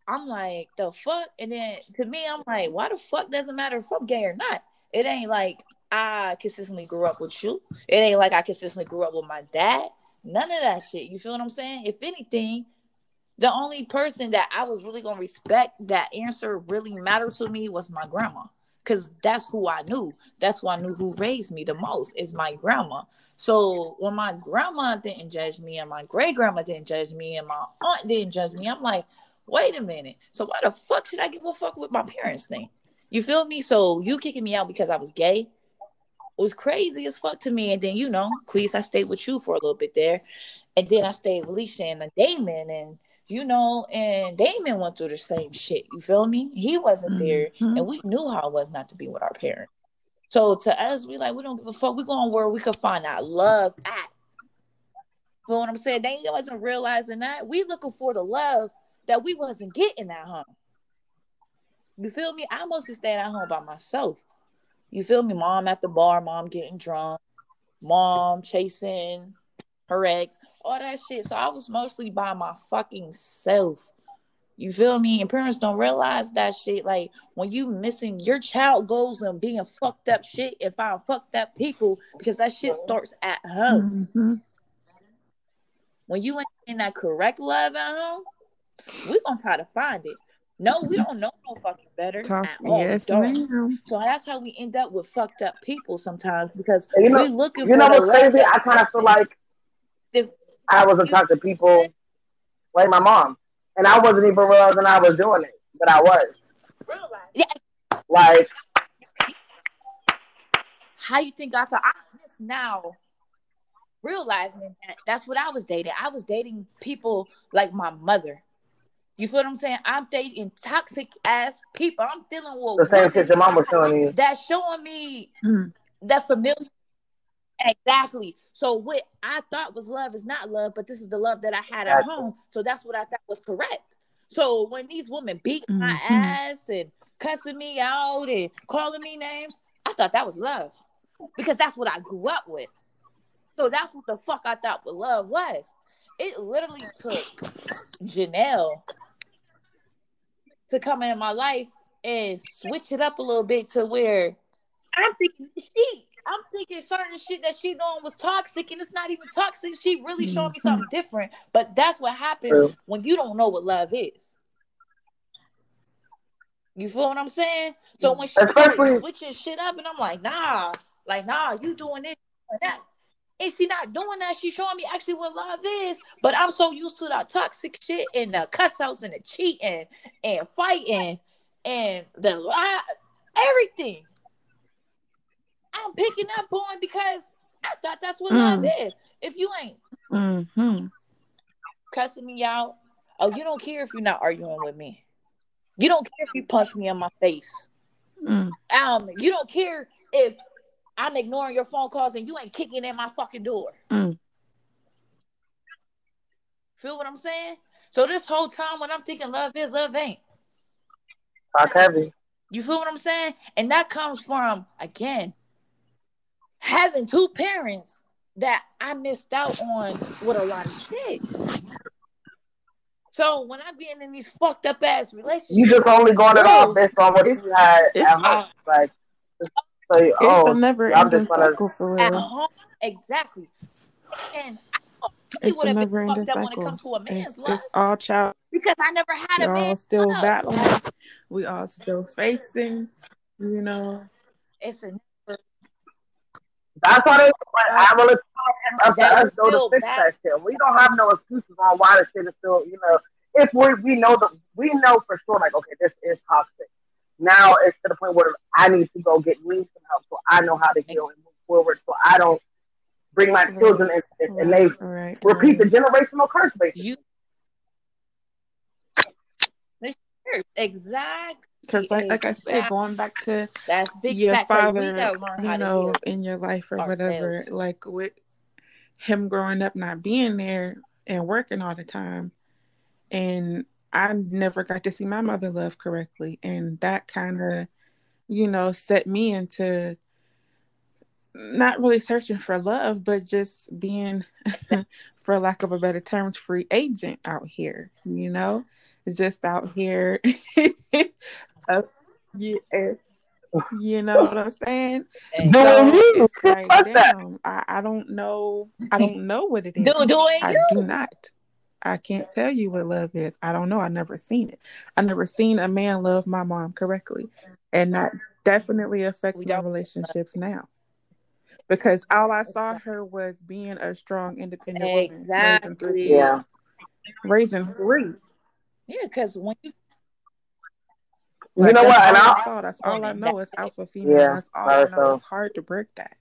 I'm like, the fuck? And then to me, I'm like, why the fuck doesn't matter if I'm gay or not? It ain't like I consistently grew up with you. It ain't like I consistently grew up with my dad. None of that shit. You feel what I'm saying? If anything, the only person that I was really going to respect that answer really mattered to me was my grandma. Because that's who I knew. That's who I knew who raised me the most is my grandma. So when my grandma didn't judge me and my great-grandma didn't judge me and my aunt didn't judge me, I'm like, wait a minute. So why the fuck should I give a fuck with my parents thing? You feel me? So you kicking me out because I was gay was crazy as fuck to me. And then, you know, Quise, I stayed with you for a little bit there. And then I stayed with Alicia and Damon. And, you know, and Damon went through the same shit. You feel me? He wasn't there. Mm-hmm. And we knew how it was not to be with our parents. So to us, we like, we don't give a fuck. We're going where we can find our love at. You know what I'm saying? They wasn't realizing that. We looking for the love that we wasn't getting at home. You feel me? I mostly stayed at home by myself. You feel me? Mom at the bar, mom getting drunk, mom chasing her ex, all that shit. So I was mostly by my fucking self. You feel me? And parents don't realize that shit. Like, when you missing, your child goes and being fucked up shit and find fucked up people because that shit starts at home. Mm-hmm. When you ain't in that correct love at home, we gonna try to find it. No, we don't know no fucking better Talk, at all. Yes, so that's how we end up with fucked up people sometimes because you know, we looking. You for know what's crazy? I kind of feel like the, I wasn't talking to people like my mom, and I wasn't even realizing I was doing it, but I was. Yeah. Like, how you think I feel? I'm just now realizing that that's what I was dating. I was dating people like my mother. You feel what I'm saying? I'm dating toxic ass people. I'm dealing with the same shit your mom was telling you. That's showing me mm. that familiar. Exactly. So what I thought was love is not love, but this is the love that I had at that's home. It. So that's what I thought was correct. So when these women beat mm-hmm. my ass and cussing me out and calling me names, I thought that was love because that's what I grew up with. So that's what the fuck I thought what love was. It literally took Janelle to come in my life and switch it up a little bit to where I'm thinking she, I'm thinking certain shit that she doing was toxic and it's not even toxic. She really showed me something different. But that's what happens True. When you don't know what love is. You feel what I'm saying? So when she started switching shit up and I'm like, nah, like, nah, you doing this or that. And she not doing that. She showing me actually what love is. But I'm so used to that toxic shit and the cuss outs and the cheating and fighting and the lie, everything. I'm picking up on because I thought that's what mm. love is. If you ain't mm-hmm. cussing me out, oh, you don't care if you're not arguing with me. You don't care if you punch me in my face. Mm. Um, you don't care if I'm ignoring your phone calls and you ain't kicking in my fucking door. Mm. Feel what I'm saying? So this whole time when I'm thinking love is, love ain't. Talk heavy. You feel what I'm saying? And that comes from, again, having two parents that I missed out on with a lot of shit. So when I'm getting in these fucked up ass relationships. You just only going it off based on what you had at home. Like, So, it's oh, a never ending cycle for real. At home, exactly. And I it's a never ending cycle. When it comes to a man's it's, love, it's all child. Because I never had We're a man. We all still love. battling. We all still facing. You know. It's a. Never- That's what it. I will really up to us though to fix bad. that shit. We don't have no excuses on why the shit is still. You know, if we we know the we know for sure like okay this is toxic. Now it's to the point where I need to go get me some help so I know how to heal and move forward so I don't bring my children into this and they right, repeat right. the generational curse basically. You, Exactly. Because like, like I said, going back to that's big your facts. Father, like, you know, in your life or whatever, fails. Like with him growing up not being there and working all the time, and I never got to see my mother love correctly, and that kind of, you know, set me into not really searching for love, but just being, for lack of a better term, free agent out here, you know, just out here. uh, yeah, you know what I'm saying? So it's like, damn, I, I don't know. I don't know what it is. Do, do it, I you. do not. I can't tell you what love is. I don't know. I've never seen it. I've never seen a man love my mom correctly. And that definitely affects my relationships now. Because all I saw her was being a strong, independent woman. Exactly. Raising three. Yeah. Raising three. Yeah, because when you... Like, you know what? And I saw, that's all I know is alpha female. Yeah, that's all I know. So. It's hard to break that.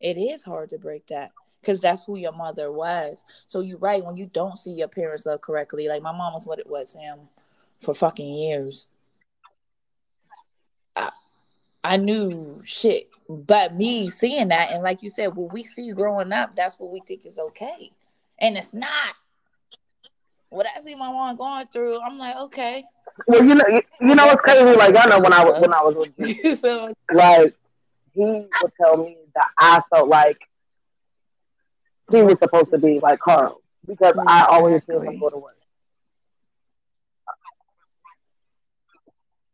It is hard to break that. Because that's who your mother was. So you're right. When you don't see your parents love correctly, like my mom was what it was, Sam, for fucking years. I, I knew shit. But me seeing that, and like you said, what we see growing up, that's what we think is okay. And it's not. What I see my mom going through, I'm like, okay. Well, you know, you, you know what's crazy? Like, I know when I, when I was with you, like, he would tell me that I felt like he was supposed to be like Carl, because exactly. I always feel like go to work.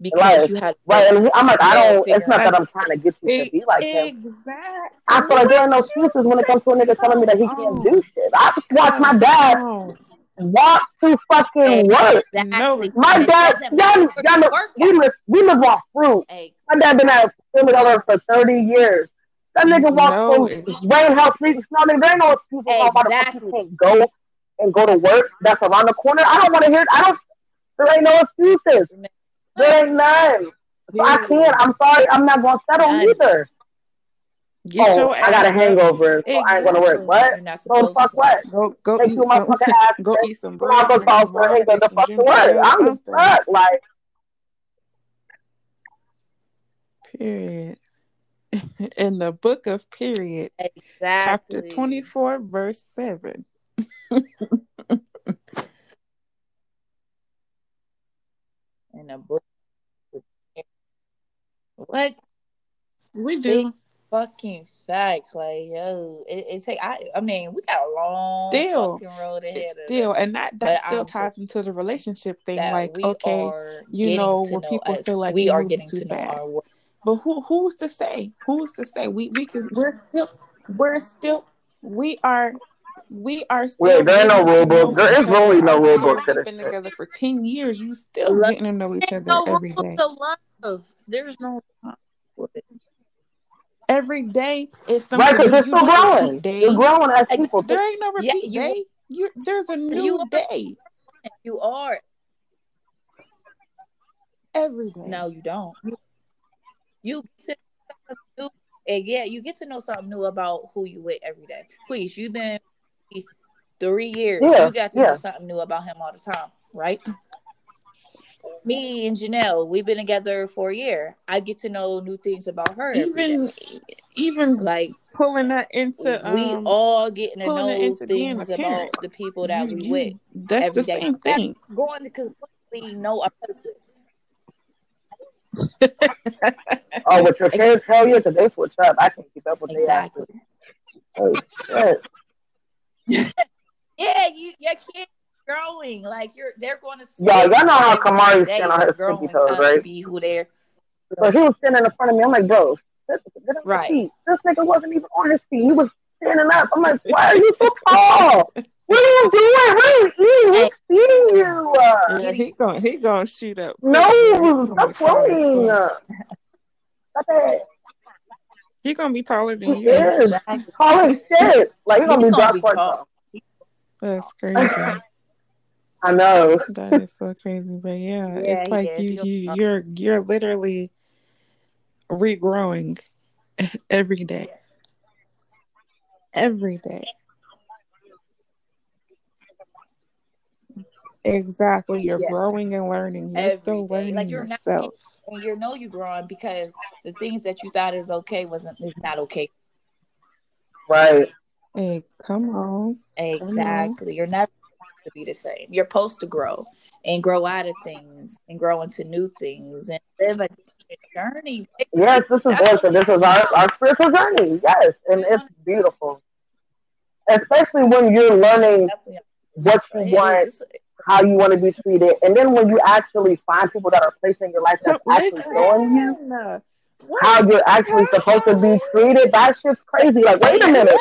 Because like, you had right, and he, I'm like, I don't. It's not that I'm trying to get you to be like him. Exactly. I feel like there are no excuses when it comes to a nigga telling me that he can't do shit. I just watched my dad walk to fucking work. Exactly. My dad, y'all, y'all know, we live, we live off fruit. My dad been out of over for thirty years. That nigga walks through rain, hell, sleet, snow. There ain't no excuse about exactly. the fuck you can't go and go to work. That's around the corner. I don't want to hear it. I don't. There ain't no excuses. There ain't none. So I can't. I'm sorry. I'm not gonna settle none. Either. Get oh, your I got a hangover. So I ain't gonna work. What? So fuck what? Go, go eat some. Go eat some. I'm not gonna fall for a hangover. The fuck to work. I'm stuck. Like. Period. In the book of period, exactly. Chapter twenty-four, verse seven. In a book, what we do, fucking facts. Like yo, it, it take. I, I mean, we got a long still fucking road ahead. Still, of and that that but still I'm ties into the relationship thing. Like, okay, you know, when people us. Feel like we are getting too to fast. Know our But who who's to say? Who's to say? We we can we're still we're still we are we are still well, there ain't no rule book. There is really no rule book to this. We've been together for ten years. You still love, getting to know each other no every day. Love. There's no love. Every day is something. Right, because it's still growing. You're growing as people. There ain't no repeat yeah, you, day. You there's a new you day. Are. You are every day. No, you don't. You get to know new, and yeah, you get to know something new about who you with every day. Please, you've been three years. Yeah, you got to yeah. know something new about him all the time, right? Me and Janelle, we've been together for a year. I get to know new things about her. Even, even like pulling that into um, we all getting to know things about the people that we with. That's the same thing. Going to completely know a person. Oh, with your kids, hell yeah, because they switch up. I can't keep up with exactly. their actions. Oh, shit. Yeah, you, your kids growing. Like, you're, they're going to switch. Y'all, y'all know how Kamari's standing on her pinky toes, right? Be who they're. So he was standing in front of me. I'm like, bro, this, this, right. feet. This nigga wasn't even on his feet. He was standing up. I'm like, why are you so tall? What are you doing? What are you eating? Who's feeding you? Yeah, he gonna he gonna shoot up. No, stop floating. He gonna be taller than you. Yes, tall as shit. Like he's gonna, gonna be tall. That's crazy. I know that is so crazy, but yeah, yeah it's like you, you you're you're literally regrowing every day. every day. Exactly. You're yeah. growing and learning. You're every still learning like you're yourself. Not, you know you're growing because the things that you thought is okay wasn't is not okay. Right. Hey, come on. Exactly. Come on. You're never supposed to be the same. You're supposed to grow and grow out of things and grow into new things and live a journey. Yes, this is it. So this is our, our spiritual journey. Yes. And it's beautiful. Especially when you're learning what you want, how you want to be treated. And then when you actually find people that are placed in your life that's actually showing you how you're actually supposed to be treated, that's just crazy. Like, wait a minute.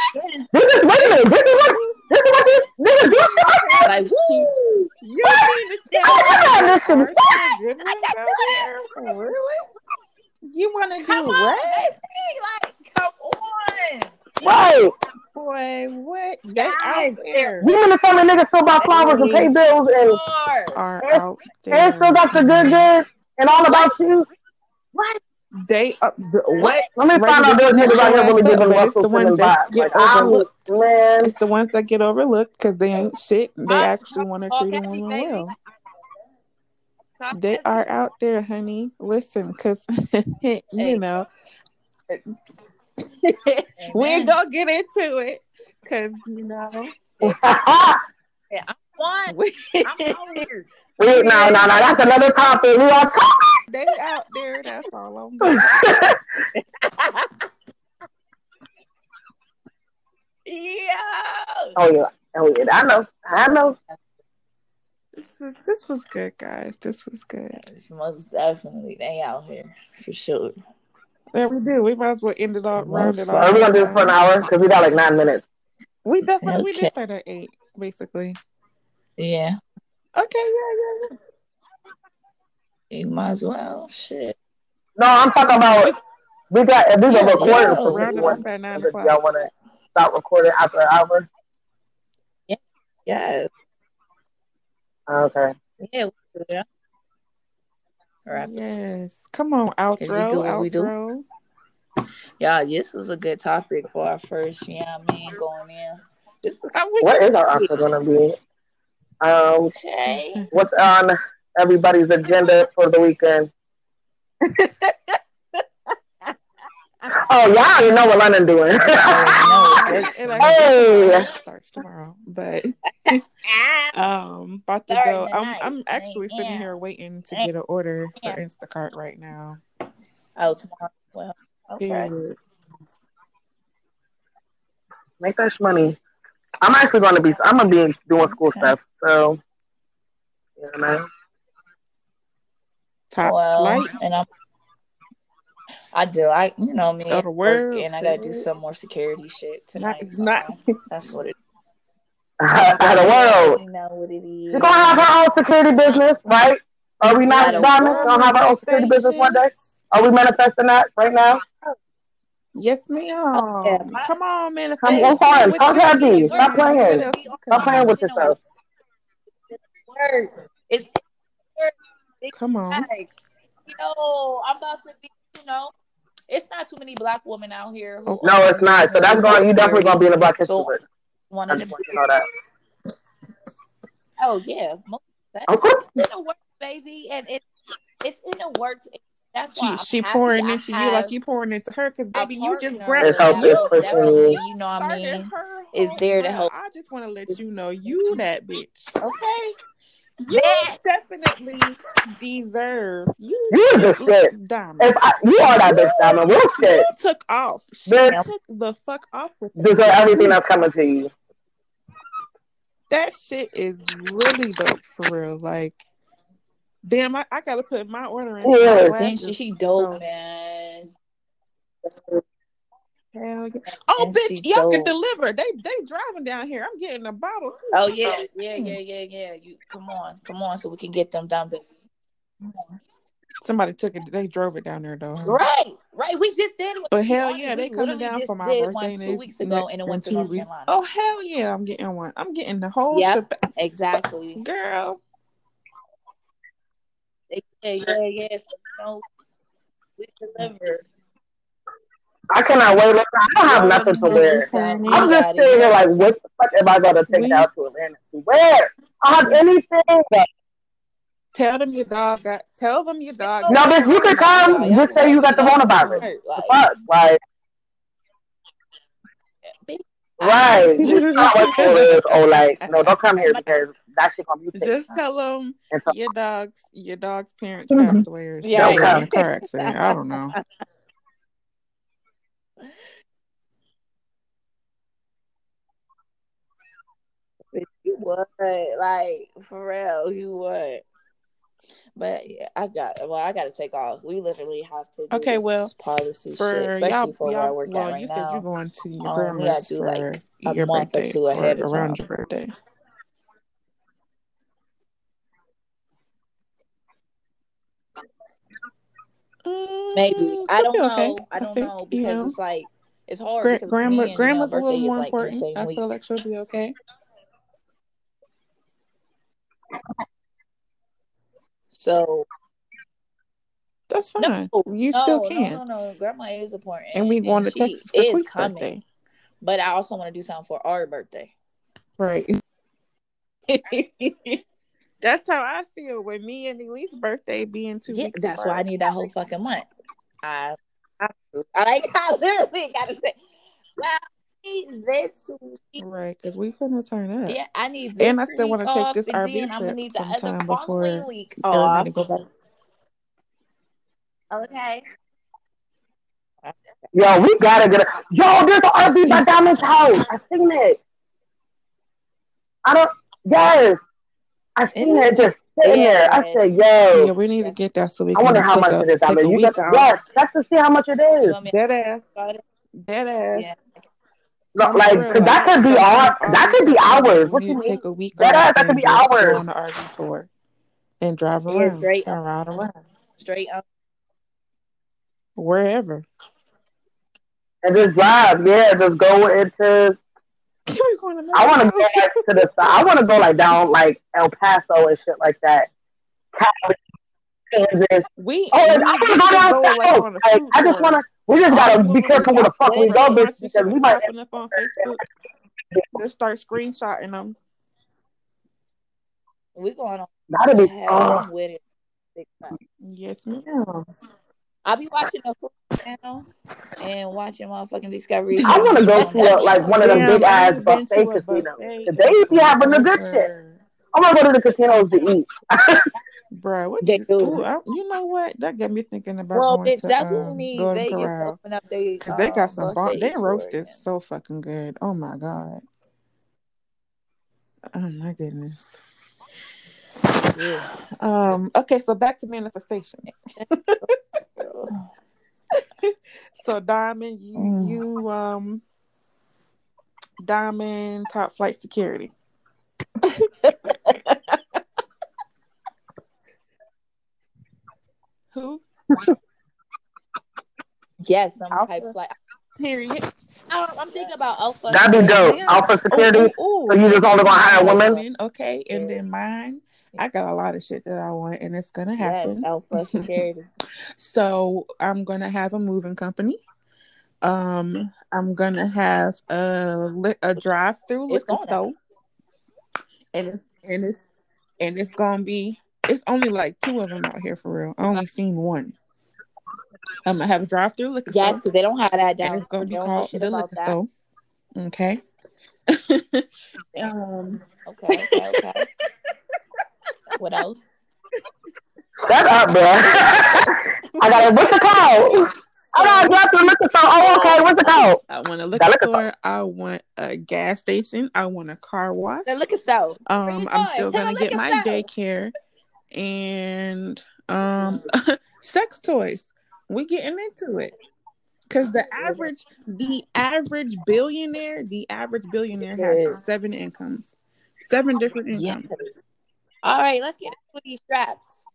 This is, wait a minute. This is what, this is what this, this is what like, woo. You didn't even tell I got this shit. Really? You want to do on, what? Baby, like, come on. Right. Boy, what? They out there. You mean to tell me niggas still buy flowers and pay bills and are out there. And still got the good good and all about you? What? They up the, what? Let me find out those niggas out here really giving Russell Simmons vibes. Like, overlooked. Man. It's the ones that get overlooked because they ain't shit. They actually want to treat them well. They are out there, honey. Listen, because you know. We ain't gonna get into it because you know. Yeah, I'm one. We, I'm here. We, no, no, no. That's another topic. We are talking. They out there. That's all I'm doing. Yeah. Oh yeah. Oh yeah. I know. I know. This was this was good, guys. This was good. Most definitely, they out here for sure. Yeah, we did. We might as well end it off. Round it off. Are we gonna do this for an hour? Because we got like nine minutes. We definitely okay. we did start at eight, basically. Yeah. Okay. Yeah. Yeah. Yeah. You might as well. Shit. No, I'm talking about we got if there's a recording for round it off at nine o'clock. Y'all want to stop recording after an hour? Yeah. Yes. Okay. Yeah. Yeah. Right. Yes, come on, outro, do outro. We do. Y'all, this was a good topic for our first, you know what I mean, going in. This is how we what is our outro going to be? Um, okay. What's on everybody's agenda for the weekend? Oh, y'all already know what London doing. I know. Hey. Starts tomorrow, but um, about to go. I'm I'm actually sitting here waiting to get an order for Instacart right now. Oh, tomorrow. Well, okay. Make that money. I'm actually going to be. I'm gonna be doing school okay. stuff. So, you know, top well, flight, and I'm. I do. I, you know me, oh, work, and I gotta do some more security shit tonight. Not, so not. That's what it. Out of the world. You know what it is. We're gonna have our own security business, right? Are we not, Diamond? Gonna have our own security business one day? Are we manifesting that right now? Yes, ma'am. Oh, yeah. Come on, man. Come on, Talk Heavy. Stop playing. Stop playing with yourself. It's come on. Yo, I'm about to be. You know, it's not too many black women out here. Who no, it's not. So that's going. You definitely going to be in the black history. So one of them. You know that. Oh yeah, that's okay. It's in the works, baby, and it's it's in the works. That's why she, she pouring into you like you pouring into her, because baby, you just grabbed her. You know what I mean? Is there to help? I just want to let you know, you that bitch, okay? You bitch. Definitely deserve you. You the shit, Diamond. If I, you are that bitch, Diamond. Real shit. You took off. She bitch. Took the fuck off with you. Deserve everything that's coming to you. That shit is really dope for real. Like, damn, I, I gotta put my order in. Yeah, she, she dope, so. Man. Hell yeah. Oh, and bitch, y'all can deliver. They they driving down here. I'm getting a bottle too. Oh yeah, yeah, yeah, yeah, yeah. You come on, come on, so we can get them down there. Somebody took it. They drove it down there though. Huh? Right, right. We just did. But hell yeah, they coming down for my birthday one two weeks ago, and it went to North Carolina. Oh hell yeah, I'm getting one. I'm getting the whole. Yeah, exactly, girl. Yeah, yeah, yeah. So, you know, we deliver. I cannot wait. Listen, I don't have nothing to wear. I'm just sitting here like, what the fuck am I going to take out to Atlanta to wear? I don't have anything. But... Tell them your dog got. Tell them your dog. No, bitch, you can come. You say you got the coronavirus. Like, the fuck, like. Right. Or like, no, don't come here because that shit gonna be. Just tell them your dog's your dog's parents passed away. Yeah, in a car accident. I don't know. You would, like, for real, you would. But yeah, I got. Well, I got to take off. We literally have to. Do okay, this well, policy for shit, especially y'all, for y'all, where I work well, at right you now. You said you're going to your um, grandma's for like your birthday, or, ahead or around your birthday. Maybe I don't okay. know. I don't I think, know because you know, it's like it's hard. Gra- because grandma, me grandma's a little more like important. I feel like she'll be okay. So that's fine. No, you no, still can. No, no, no. Grandma is important, and we going to Texas for Quise's birthday. But I also want to do something for our birthday. Right. That's how I feel with me and Elise's birthday being two yeah, weeks. That's apart. Why I need that whole fucking month. I, I, I like. I literally gotta say, well, this week. Right, because we couldn't turn up. Yeah, I need this and I still want to take this R V trip. I'm gonna need the other following week off. Go okay. Yo, we gotta get. A- Yo, there's an R V by Diamond's house. I seen it. I don't. Yes, I seen it just sitting yeah, there. I said, "Yo, yeah, we need to get that so we." Can I wonder how much a, it is. I mean, you got the yes. That's to see how much it is. Dead ass. Dead ass. Yeah. No, like sure, that could be our, that could be ours. What do you mean? Take a week that, that could be ours. On the R V tour and drive around, yeah, straight and ride around, straight up wherever, and just drive. Yeah, just go into. Going to I want to go like, to the. I want to go like down like El Paso and shit like that. Kansas. We. Oh, we, I can go down go, like, on like, I just want to. We just gotta be careful where the fuck we go, bitch, because we might end up on Facebook. Just start screenshotting them. We going on. That'll be fun with it. Yes, ma'am. I'll be watching the Food Channel and watching motherfucking Discovery. I want to go to a, like one of them yeah, big ass buffet casinos. They be having the good shit. I'm gonna go to the casinos to eat. Bro, what they do. I, you know what? That got me thinking about. Well, bitch, to, that's um, what we need. Vegas to open up they because um, they got some bon- they roasted so fucking good. Oh my god. Oh my goodness. Yeah. Um. Okay, so back to manifestation. So Diamond, you mm. you um. Diamond, top flight security. Who? Yes, some Alpha. Type of like period. I don't, I'm thinking about Alpha. That'd be dope. Yeah. Alpha Security. Ooh, ooh, ooh. So you just only gonna hire women? Okay, and then mine. I got a lot of shit that I want, and it's gonna happen. Yes, Alpha Security. So I'm gonna have a moving company. Um, I'm gonna have a li- a drive-through liquor store, and and it's and it's gonna be. It's only like two of them out here for real. I only seen one. I'm gonna have a drive through liquor yes, store. Yes, because they don't have that down. And it's gonna be called the liquor store. Okay. um. Okay. Okay. Okay. What else? Shut up, bro. I got it. What's the call? I got a drive through liquor store. Oh, okay. What's the call? I want a liquor store. Store. I want a gas station. I want a car wash. The liquor store. Um, I'm still Tell gonna get my store. Daycare. And um sex toys, we getting into it because the average the average billionaire the average billionaire has seven incomes seven different incomes. Yes. All right, let's get into these straps.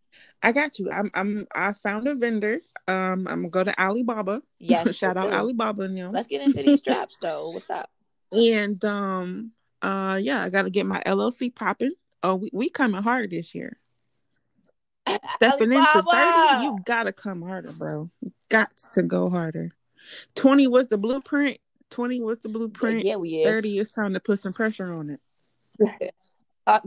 I got you. I'm I'm I found a vendor. Um, I'm gonna go to Alibaba. Yes, shout out do. Alibaba and them. Let's get into these straps though. What's up? And um uh yeah, I gotta get my L L C popping. Oh, we we coming hard this year. Stepping Alibaba. Into thirty, you gotta come harder, bro. You got to go harder. twenty was the blueprint. twenty was the blueprint. Yeah, we is. thirty is time to put some pressure on it.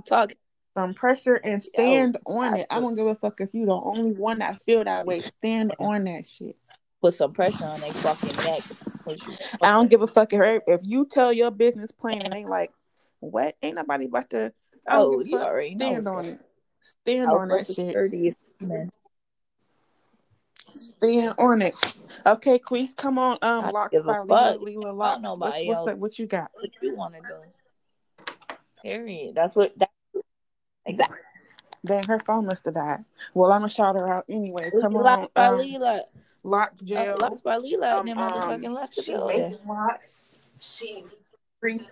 Talk some pressure and stand Yo, on I it. Feel. I don't give a fuck if you the only one that feel that way. Stand on that shit. Put some pressure on they fucking necks. I don't give a fuck if, if you tell your business plan and they like, what? Ain't nobody about to. Oh, you already stand on it. Stand on that shit. Stand on it. Okay, Quise, come on. Um, Locked by Lila. Lila Locked. Nobody else. What's up? What you got? What you want to do? Period. That's what. That exactly. Then her phone must have died. Well, I'm gonna shout her out anyway. Come on. Locked by Lila. Locked jail. Locked by Lila. And then motherfucking left the building. She free.